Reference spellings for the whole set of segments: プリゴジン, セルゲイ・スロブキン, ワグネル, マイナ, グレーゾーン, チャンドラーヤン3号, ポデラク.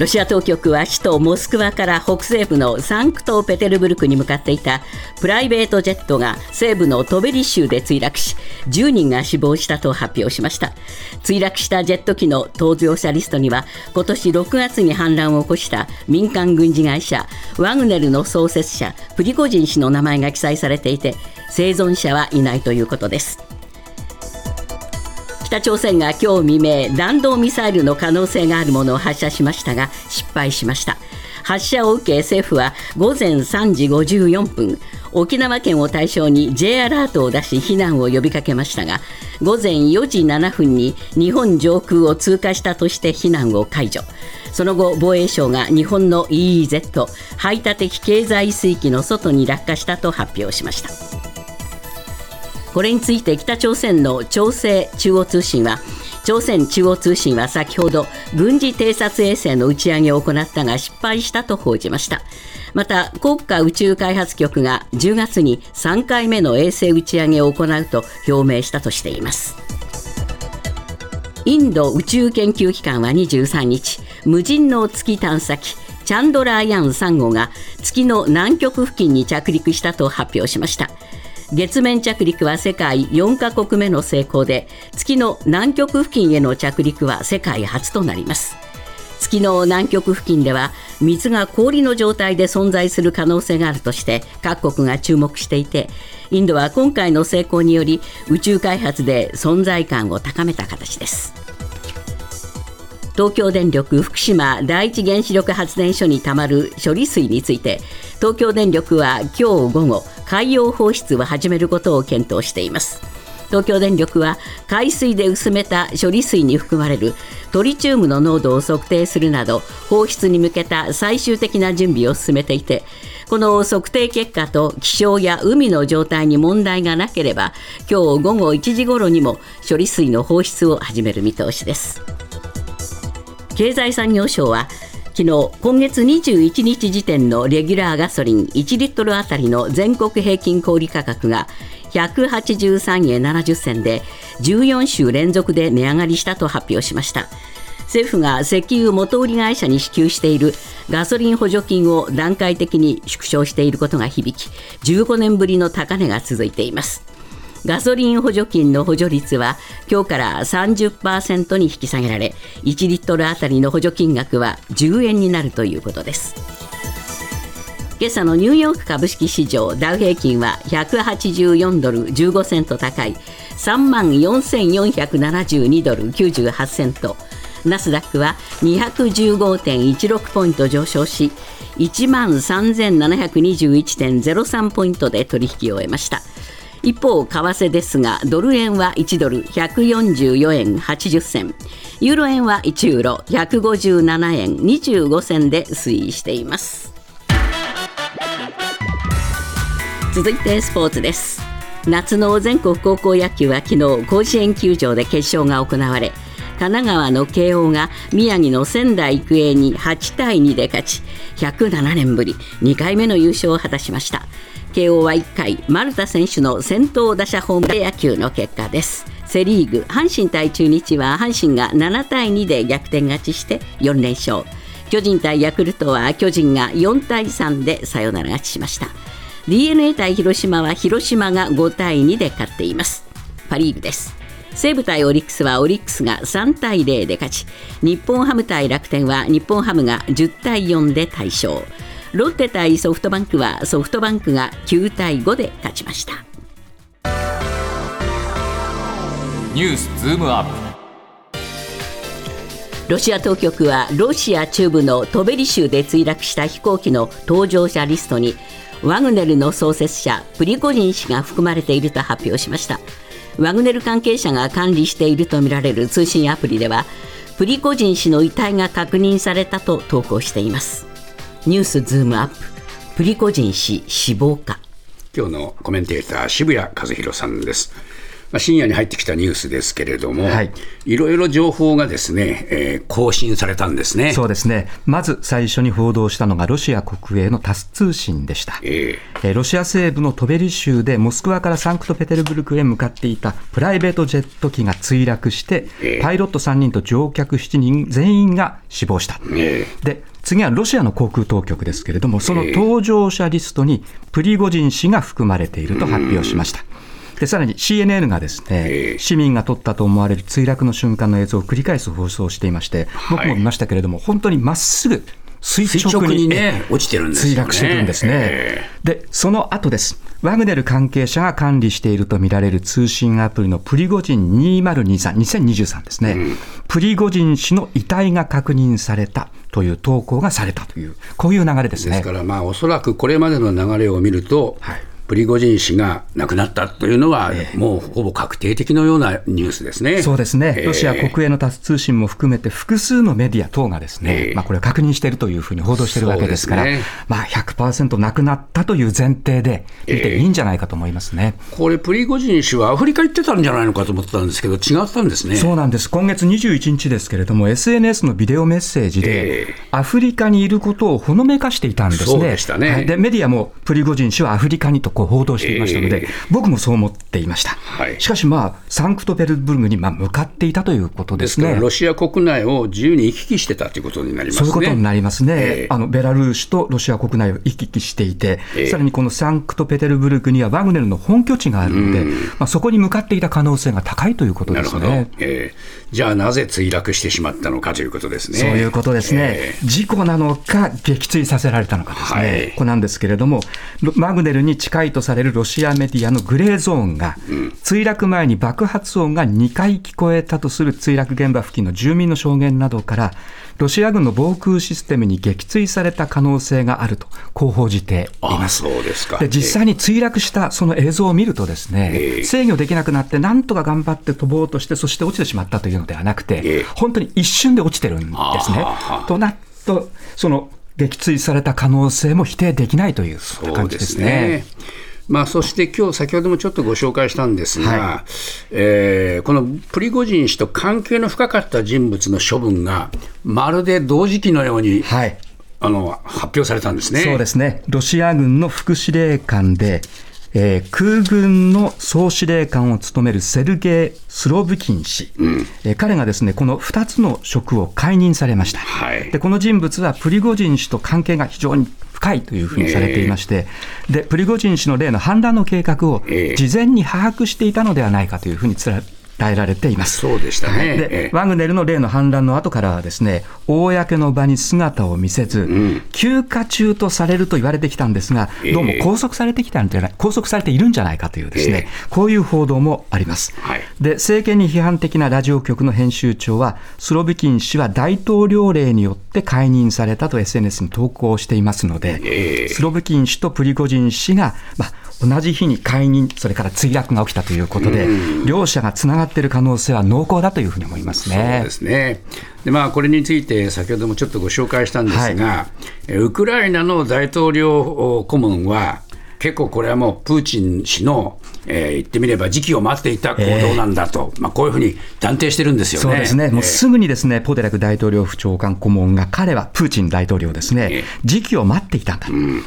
ロシア当局は首都モスクワから北西部のサンクトペテルブルクに向かっていたプライベートジェットが西部のトベリ州で墜落し、10人が死亡したと発表しました。墜落したジェット機の搭乗者リストには、今年6月に反乱を起こした民間軍事会社ワグネルの創設者プリゴジン氏の名前が記載されていて、生存者はいないということです。北朝鮮が今日未明、弾道ミサイルの可能性があるものを発射しましたが、失敗しました。発射を受け、政府は午前3時54分、沖縄県を対象に J アラートを出し、避難を呼びかけましたが、午前4時7分に日本上空を通過したとして避難を解除。その後、防衛省が日本の EEZ 排他的経済水域の外に落下したと発表しました。これについて北朝鮮の朝鮮中央通信は先ほど軍事偵察衛星の打ち上げを行ったが失敗したと報じました。また、国家宇宙開発局が10月に3回目の衛星打ち上げを行うと表明したとしています。インド宇宙研究機関は23日、無人の月探査機チャンドラーヤン3号が月の南極付近に着陸したと発表しました。月面着陸は世界4カ国目の成功で、月の南極付近への着陸は世界初となります。月の南極付近では水が氷の状態で存在する可能性があるとして各国が注目していて、インドは今回の成功により宇宙開発で存在感を高めた形です。東京電力福島第一原子力発電所にたまる処理水について、東京電力は今日午後、海洋放出を始めることを検討しています。東京電力は海水で薄めた処理水に含まれるトリチウムの濃度を測定するなど、放出に向けた最終的な準備を進めていて、この測定結果と気象や海の状態に問題がなければ、今日午後1時ごろにも処理水の放出を始める見通しです。経済産業省は昨日、今月21日時点のレギュラーガソリン1リットルあたりの全国平均小売価格が183円70銭で14週連続で値上がりしたと発表しました。政府が石油元売り会社に支給しているガソリン補助金を段階的に縮小していることが響き、15年ぶりの高値が続いています。ガソリン補助金の補助率は今日から 30% に引き下げられ、1リットルあたりの補助金額は10円になるということです。今朝のニューヨーク株式市場ダウ平均は184ドル15セント高い 34,472 ドル98セント、ナスダックは 215.16 ポイント上昇し 13,721.03 ポイントで取引を終えました。一方、為替ですが、ドル円は1ドル144円80銭、ユーロ円は1ユーロ157円25銭で推移しています。続いてスポーツです。夏の全国高校野球は昨日、甲子園球場で決勝が行われ、神奈川の慶応が宮城の仙台育英に8対2で勝ち、107年ぶり2回目の優勝を果たしました。慶応は1回、丸田選手の先頭打者ホームラン野球の結果です。セリーグ、阪神対中日は阪神が7対2で逆転勝ちして4連勝、巨人対ヤクルトは巨人が4対3でサヨナラ勝ちしました。 DNA 対広島は広島が5対2で勝っています。パリーグです。西武対オリックスはオリックスが3対0で勝ち、日本ハム対楽天は日本ハムが10対4で大勝、ロッテ対ソフトバンクはソフトバンクが9対5で勝ちました。ニュースズームアップ。ロシア当局はロシア中部のトベリ州で墜落した飛行機の搭乗者リストにワグネルの創設者プリゴジン氏が含まれていると発表しました。ワグネル関係者が管理しているとみられる通信アプリでは、プリゴジン氏の遺体が確認されたと投稿しています。ニュースズームアップ、プリゴジン氏死亡か。今日のコメンテーター渋谷和弘さんです。深夜に入ってきたニュースですけれども、はい、いろいろ情報がですね、更新されたんですね。そうですね。まず最初に報道したのがロシア国営のタス通信でした、ロシア西部のトベリ州でモスクワからサンクトペテルブルクへ向かっていたプライベートジェット機が墜落して、パイロット3人と乗客7人全員が死亡した、で次はロシアの航空当局ですけれども、その搭乗者リストにプリゴジン氏が含まれていると発表しました。でさらに CNN がですね、市民が撮ったと思われる墜落の瞬間の映像を繰り返す放送をしていまして、僕も見ましたけれども、本当にまっすぐ垂直に、ね、落ちてるんですよね。墜落してるんですね、でその後です。ワグネル関係者が管理しているとみられる通信アプリのプリゴジン2023 2023ですね、プリゴジン氏の遺体が確認されたという投稿がされたという、こういう流れですね。ですから、おそらくこれまでの流れを見ると、プリゴジン氏が亡くなったというのは、もうほぼ確定的のようなニュースですね。そうですね。ロシア国営のタス通信も含めて複数のメディア等がですね、これを確認しているというふうに報道しているわけですから、100% 亡くなったという前提で見ていいんじゃないかと思いますね。これプリゴジン氏はアフリカ行ってたんじゃないのかと思ってたんですけど、違ったんですね。そうなんです。今月21日ですけれども、 SNS のビデオメッセージで、アフリカにいることをほのめかしていたんですね。そうでしたね、でメディアもプリゴジン氏はアフリカにと報道していましたので、僕もそう思っていました、しかし、サンクトペテルブルクに向かっていたということですね。ですからロシア国内を自由に行き来してたということになりますね。そういうことになりますね、ベラルーシとロシア国内を行き来していて、さらにこのサンクトペテルブルクにはワグネルの本拠地があるので、そこに向かっていた可能性が高いということですね。なるほど、じゃあなぜ墜落してしまったのかということですね。そういうことですね、事故なのか撃墜させられたのかですね、これなんですけれども、ワグネルに近いとされるロシアメディアのグレーゾーンが、墜落前に爆発音が2回聞こえたとする墜落現場付近の住民の証言などから、ロシア軍の防空システムに撃墜された可能性があるとこう報じています。そうですか。で実際に墜落したその映像を見るとですね、制御できなくなってなんとか頑張って飛ぼうとして、そして落ちてしまったというのではなくて、本当に一瞬で落ちてるんですね。となると、その撃墜された可能性も否定できないという感じですね。そうですね。そして今日先ほどもちょっとご紹介したんですが、このプリゴジン氏と関係の深かった人物の処分がまるで同時期のように、発表されたんですね。そうですね。ロシア軍の副司令官で、空軍の総司令官を務めるセルゲイ・スロブキン氏、彼がですね、この2つの職を解任されました、でこの人物はプリゴジン氏と関係が非常に深いというふうにされていまして、でプリゴジン氏の例の反乱の計画を事前に把握していたのではないかというふうに伝えられています。そうでしたね。でワグネルの例の反乱の後からはですね、公の場に姿を見せず、休暇中とされると言われてきたんですが、どうも拘束されているんじゃないかというですね、こういう報道もあります、で政権に批判的なラジオ局の編集長は、スロビキン氏は大統領令によって解任されたと SNS に投稿していますので、スロビキン氏とプリゴジン氏が、同じ日に解任、それから墜落が起きたということで、両者がつながっている可能性は濃厚だというふうに思いますね。そうですね。でこれについて先ほどもちょっとご紹介したんですが、ウクライナの大統領顧問は、結構これはもうプーチン氏の、言ってみれば時期を待っていた行動なんだと、こういうふうに断定してるんですよね。そうですね。もうすぐにですね、ポデラク大統領府長官顧問が、彼はプーチン大統領ですね、時期を待っていたんだ、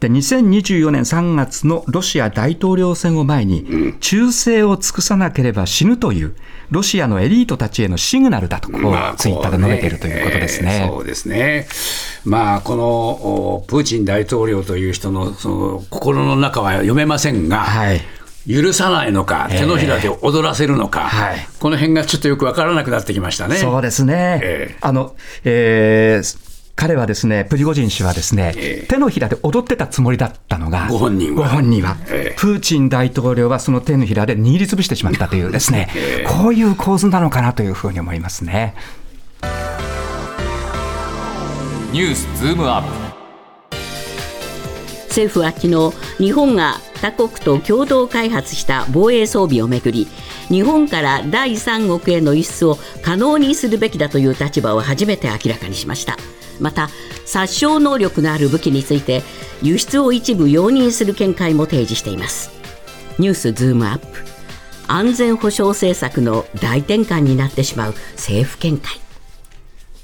で2024年3月のロシア大統領選を前に、忠誠を尽くさなければ死ぬというロシアのエリートたちへのシグナルだと、ツイッターで述べているということですね。そうですね。このプーチン大統領という人の、その心の中は読めませんが、許さないのか、手のひらで踊らせるのか、この辺がちょっとよく分からなくなってきましたね。そうですね、彼はですね、プリゴジン氏はですね、手のひらで踊ってたつもりだったのが、ご本人は、プーチン大統領はその手のひらで握りつぶしてしまったというですね、こういう構図なのかなというふうに思いますね。ニュースズームアップ。政府は昨日、日本が他国と共同開発した防衛装備をめぐり、日本から第三国への輸出を可能にするべきだという立場を初めて明らかにしました。また、殺傷能力のある武器について輸出を一部容認する見解も提示しています。ニュースズームアップ。安全保障政策の大転換になってしまう政府見解。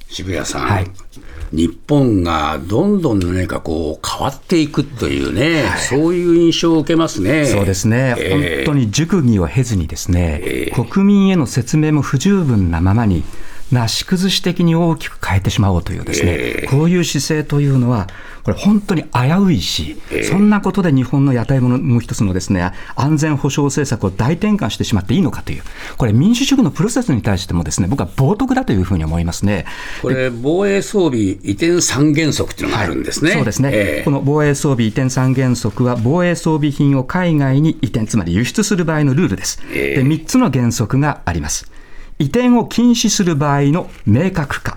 渋谷さん、はい、日本がどんどん何かこう変わっていくというね、はい、そういう印象を受けますね。そうですね、本当に熟議を経ずにですね、国民への説明も不十分なままになし崩し的に大きく変えてしまおうというですね、こういう姿勢というのはこれ本当に危ういし、そんなことで日本の屋台もう一つのですね安全保障政策を大転換してしまっていいのかという、これ民主主義のプロセスに対してもですね僕は冒涜だというふうに思いますね。これ防衛装備移転三原則というのがあるんですね、はい、そうですね、この防衛装備移転三原則は防衛装備品を海外に移転、つまり輸出する場合のルールです、で3つの原則があります。移転を禁止する場合の明確化、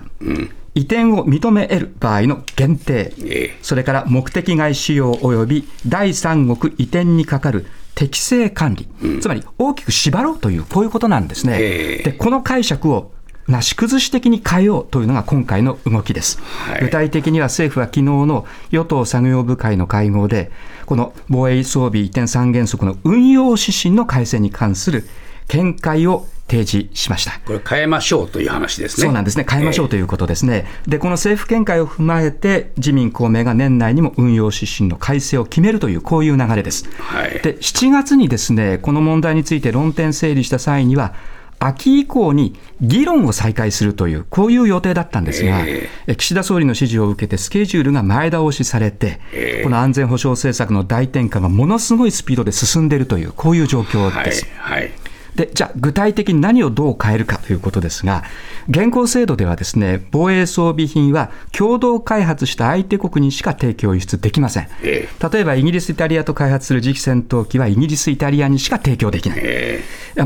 移転を認める場合の限定、それから目的外使用及び第三国移転にかかる適正管理、つまり大きく縛ろうというこういうことなんですね、でこの解釈をなし崩し的に変えようというのが今回の動きです、はい、具体的には政府は昨日の与党作業部会の会合でこの防衛装備移転三原則の運用指針の改正に関する見解を提示しました。これ変えましょうという話ですね。そうなんですね、変えましょうということですね、でこの政府見解を踏まえて自民公明が年内にも運用指針の改正を決めるというこういう流れです、はい、で7月にですねこの問題について論点整理した際には秋以降に議論を再開するというこういう予定だったんですが、岸田総理の指示を受けてスケジュールが前倒しされて、この安全保障政策の大転換がものすごいスピードで進んでいるというこういう状況です、はいはい、でじゃあ具体的に何をどう変えるかということですが、現行制度ではですね防衛装備品は共同開発した相手国にしか提供輸出できません。例えばイギリスイタリアと開発する次期戦闘機はイギリスイタリアにしか提供できない、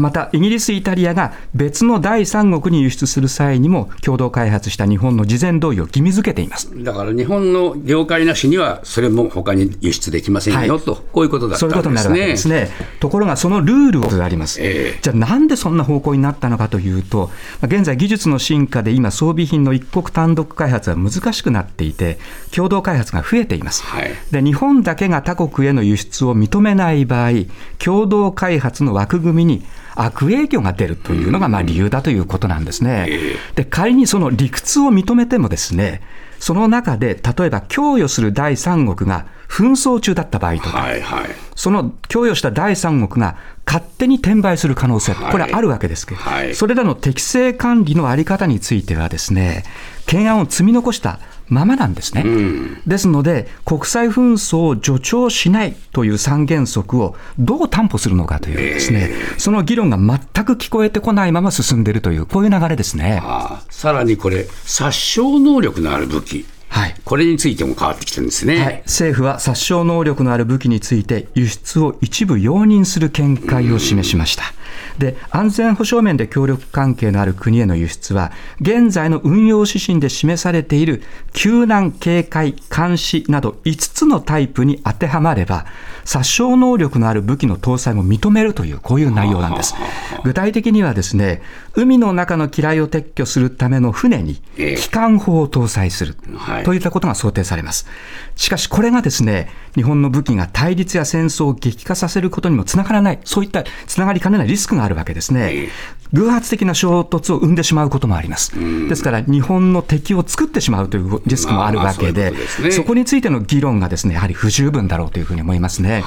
またイギリスイタリアが別の第三国に輸出する際にも共同開発した日本の事前同意を義務付けています。だから日本の了解なしにはそれも他に輸出できませんよ、はい、とこういうことだったんですね。そういうことになるわけですね。ところがそのルールがあります、じゃあなんでそんな方向になったのかというと、現在技術の進化で今装備品の一国単独開発は難しくなっていて共同開発が増えています、はい、で日本だけが他国への輸出を認めない場合共同開発の枠組みに悪影響が出るというのが理由だということなんですね。で仮にその理屈を認めてもですねその中で例えば供与する第三国が紛争中だった場合とか、はいはい、その供与した第三国が勝手に転売する可能性、はい、これはあるわけですけど、はい、それらの適正管理の在り方についてはですね懸案を積み残したままなんですね、うん、ですので国際紛争を助長しないという三原則をどう担保するのかというですね、その議論が全く聞こえてこないまま進んでいるというこういう流れですね。さらにこれ殺傷能力のある武器、はい、これについても変わってきてるんですね、はい、政府は殺傷能力のある武器について輸出を一部容認する見解を示しました、で安全保障面で協力関係のある国への輸出は現在の運用指針で示されている救難警戒監視など5つのタイプに当てはまれば殺傷能力のある武器の搭載も認めるというこういう内容なんです。具体的にはですね海の中の機雷を撤去するための船に機関砲を搭載する、といったことが想定されます。しかしこれがですね日本の武器が対立や戦争を激化させることにもつながらない、そういったつながりかねないリスクがあるわけですね。偶発的な衝突を生んでしまうこともあります。ですから日本の敵を作ってしまうというリスクもあるわけで、そこについての議論がですねやはり不十分だろうというふうに思いますね。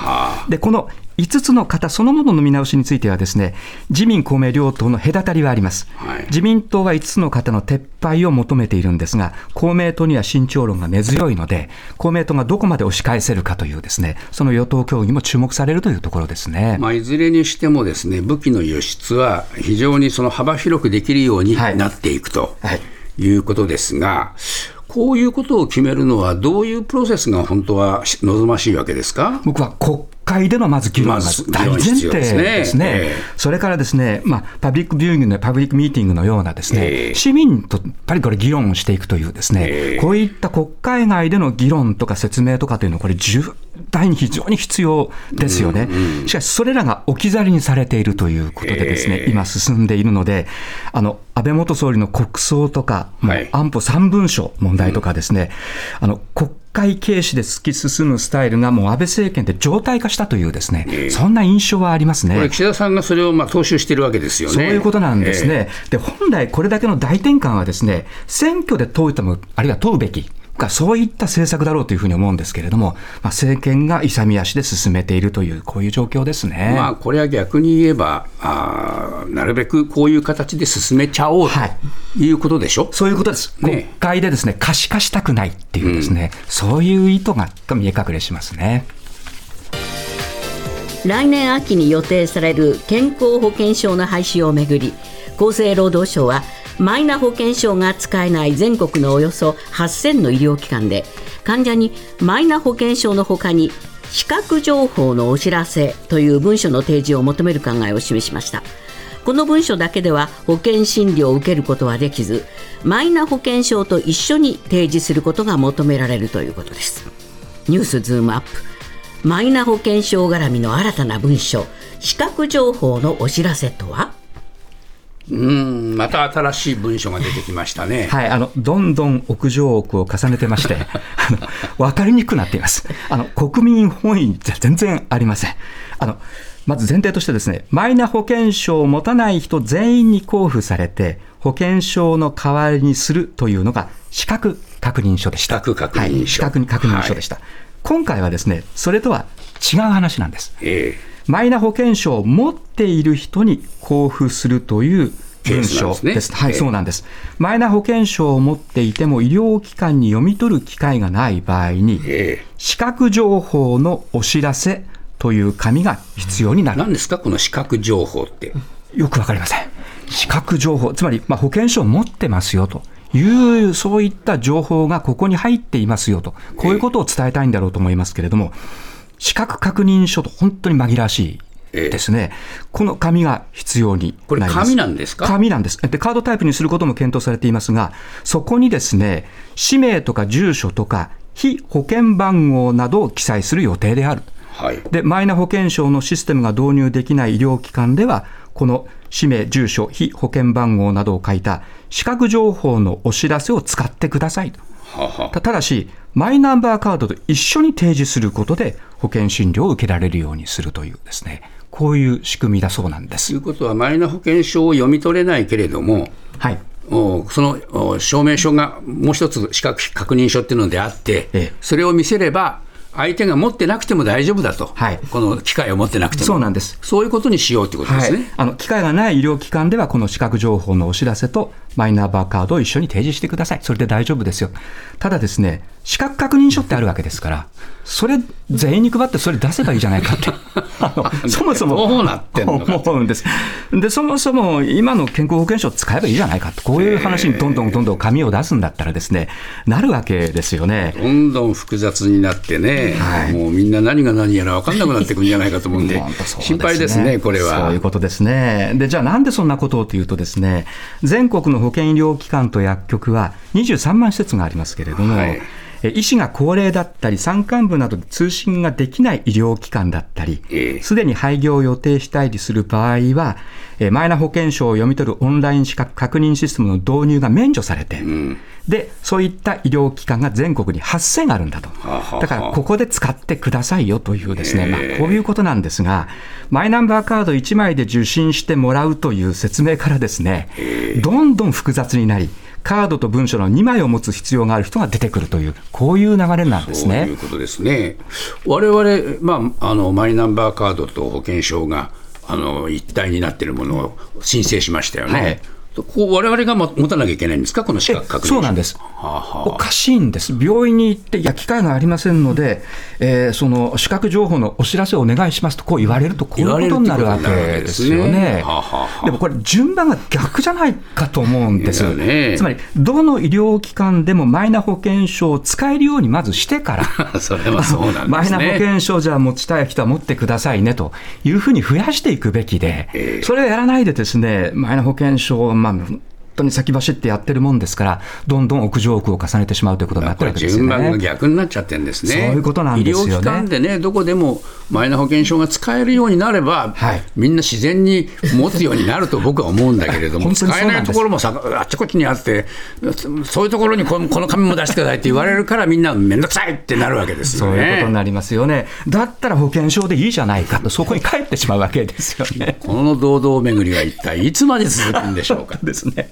でこの5つの方そのものの見直しについてはですね自民公明両党の隔たりはあります、はい、自民党は5つの方の撤廃を求めているんですが公明党には慎重論が根強いので公明党がどこまで押し返せるかというですねその与党協議も注目されるというところですね、いずれにしてもですね武器の輸出は非常にその幅広くできるようになっていくということですが、こういうことを決めるのはどういうプロセスが本当は望ましいわけですか。僕は国会でのまず議論が大前提ですね、それからですね、パブリックビューイングのパブリックミーティングのようなですね、市民とやっぱりこれ議論をしていくというですね、こういった国会外での議論とか説明とかというのはこれ対に非常に必要ですよね、うんうん、しかしそれらが置き去りにされているということでですね、今進んでいるので、安倍元総理の国葬とか、はい、安保3文書問題とかですね、うん、国会軽視で突き進むスタイルがもう安倍政権で常態化したというですね、そんな印象はありますね。これ岸田さんがそれを踏襲しているわけですよね。そういうことなんですね、で本来これだけの大転換はですね、選挙で問うてもあるいは問うべきそういった政策だろうというふうに思うんですけれども、政権が勇み足で進めているというこういう状況ですね、これは逆に言えばなるべくこういう形で進めちゃおうということでしょ、はい、そういうことです、ね、国会でですね可視化したくないっていうですね、うん、そういう意図が見え隠れしますね。来年秋に予定される健康保険証の廃止をめぐり、厚生労働省はマイナ保険証が使えない全国のおよそ8000の医療機関で、患者にマイナ保険証のほかに資格情報のお知らせという文書の提示を求める考えを示しました。この文書だけでは保険診療を受けることはできず、マイナ保険証と一緒に提示することが求められるということです。ニュースズームアップ。マイナ保険証絡みの新たな文書、資格情報のお知らせとは？また新しい文書が出てきましたね。はい、どんどん屋上奥を重ねてまして分かりにくくなっています。国民本位じゃ全然ありません。まず前提としてですね、マイナ保険証を持たない人全員に交付されて保険証の代わりにするというのが資格確認書でした。今回はですねそれとは違う話なんです、マイナ保険証を持っている人に交付するという文書です。はい、そうなんです。マイナ保険証を持っていても医療機関に読み取る機会がない場合に、資格情報のお知らせという紙が必要になる。何ですかこの資格情報って。よくわかりません。資格情報、つまり保険証を持ってますよというそういった情報がここに入っていますよと、こういうことを伝えたいんだろうと思いますけれども。資格確認書と本当に紛らわしいですね、この紙が必要になります。これ紙なんですか？紙なんです。でカードタイプにすることも検討されていますが、そこにですね氏名とか住所とか非保険番号などを記載する予定である、はい、でマイナ保険証のシステムが導入できない医療機関ではこの氏名住所非保険番号などを書いた資格情報のお知らせを使ってくださいと。ただしマイナンバーカードと一緒に提示することで保険診療を受けられるようにするというですね、こういう仕組みだそうなんです。ということはマイナ保険証を読み取れないけれども、はい、その証明書がもう一つ資格確認書っていうのであって、それを見せれば相手が持ってなくても大丈夫だと、はい、この機械を持ってなくても。そうなんです。そういうことにしようということですね、はい、機械がない医療機関ではこの資格情報のお知らせとマイナンバーカードを一緒に提示してください。それで大丈夫ですよ。ただですね資格確認書ってあるわけですからそれ全員に配ってそれ出せばいいじゃないかってそもそもどうなってんのか思うんです。でそもそも今の健康保険証を使えばいいじゃないかと、こういう話にどんどん紙を出すんだったらですねなるわけですよね。どんどん複雑になってね、はい、もうみんな何が何やら分かんなくなってくるんじゃないかと思うんで心配ですね。これはそういうことですね。でじゃあなんでそんなことをというとですね、全国の保健医療機関と薬局は23万施設がありますけれども、はい、医師が高齢だったり山間部などで通信ができない医療機関だったりすでに廃業を予定したりする場合はマイナ保険証を読み取るオンライン資格確認システムの導入が免除されて、うん、でそういった医療機関が全国に8000あるんだと。だからここで使ってくださいよというですね、こういうことなんですが、マイナンバーカード1枚で受診してもらうという説明からですねどんどん複雑になりカードと文書の2枚を持つ必要がある人が出てくるというこういう流れなんですね。そういうことですね。我々、マイナンバーカードと保険証が一体になっているものを申請しましたよね、はい、こう我々が持たなきゃいけないんですかこの資格確認。そうなんです。おかしいんです。病院に行っていや機会がありませんので、その資格情報のお知らせをお願いしますとこう言われるとこういうことになるわけですよね。でもこれ順番が逆じゃないかと思うんですよね。つまりどの医療機関でもマイナ保険証を使えるようにまずしてからそれはそうなんですね。マイナ保険証じゃあ持ちたい人は持ってくださいねというふうに増やしていくべきで、それをやらないでですねマイナ保険証を当に先走ってやってるもんですからどんどん屋上奥を重ねてしまうということになってるわけですよね。順番が逆になっちゃってるんですね。そういうことなんですよね。医療機関でね、どこでもマイナ保険証が使えるようになれば、はい、みんな自然に持つようになると僕は思うんだけれども使えないところもあっちこっちにあってそういうところにこの紙も出してくださいって言われるからみんなめんどくさいってなるわけですよね。そういうことになりますよね。だったら保険証でいいじゃないかとそこに帰ってしまうわけですよね。この堂々巡りは一体いつまで続くんでしょうか。ですね。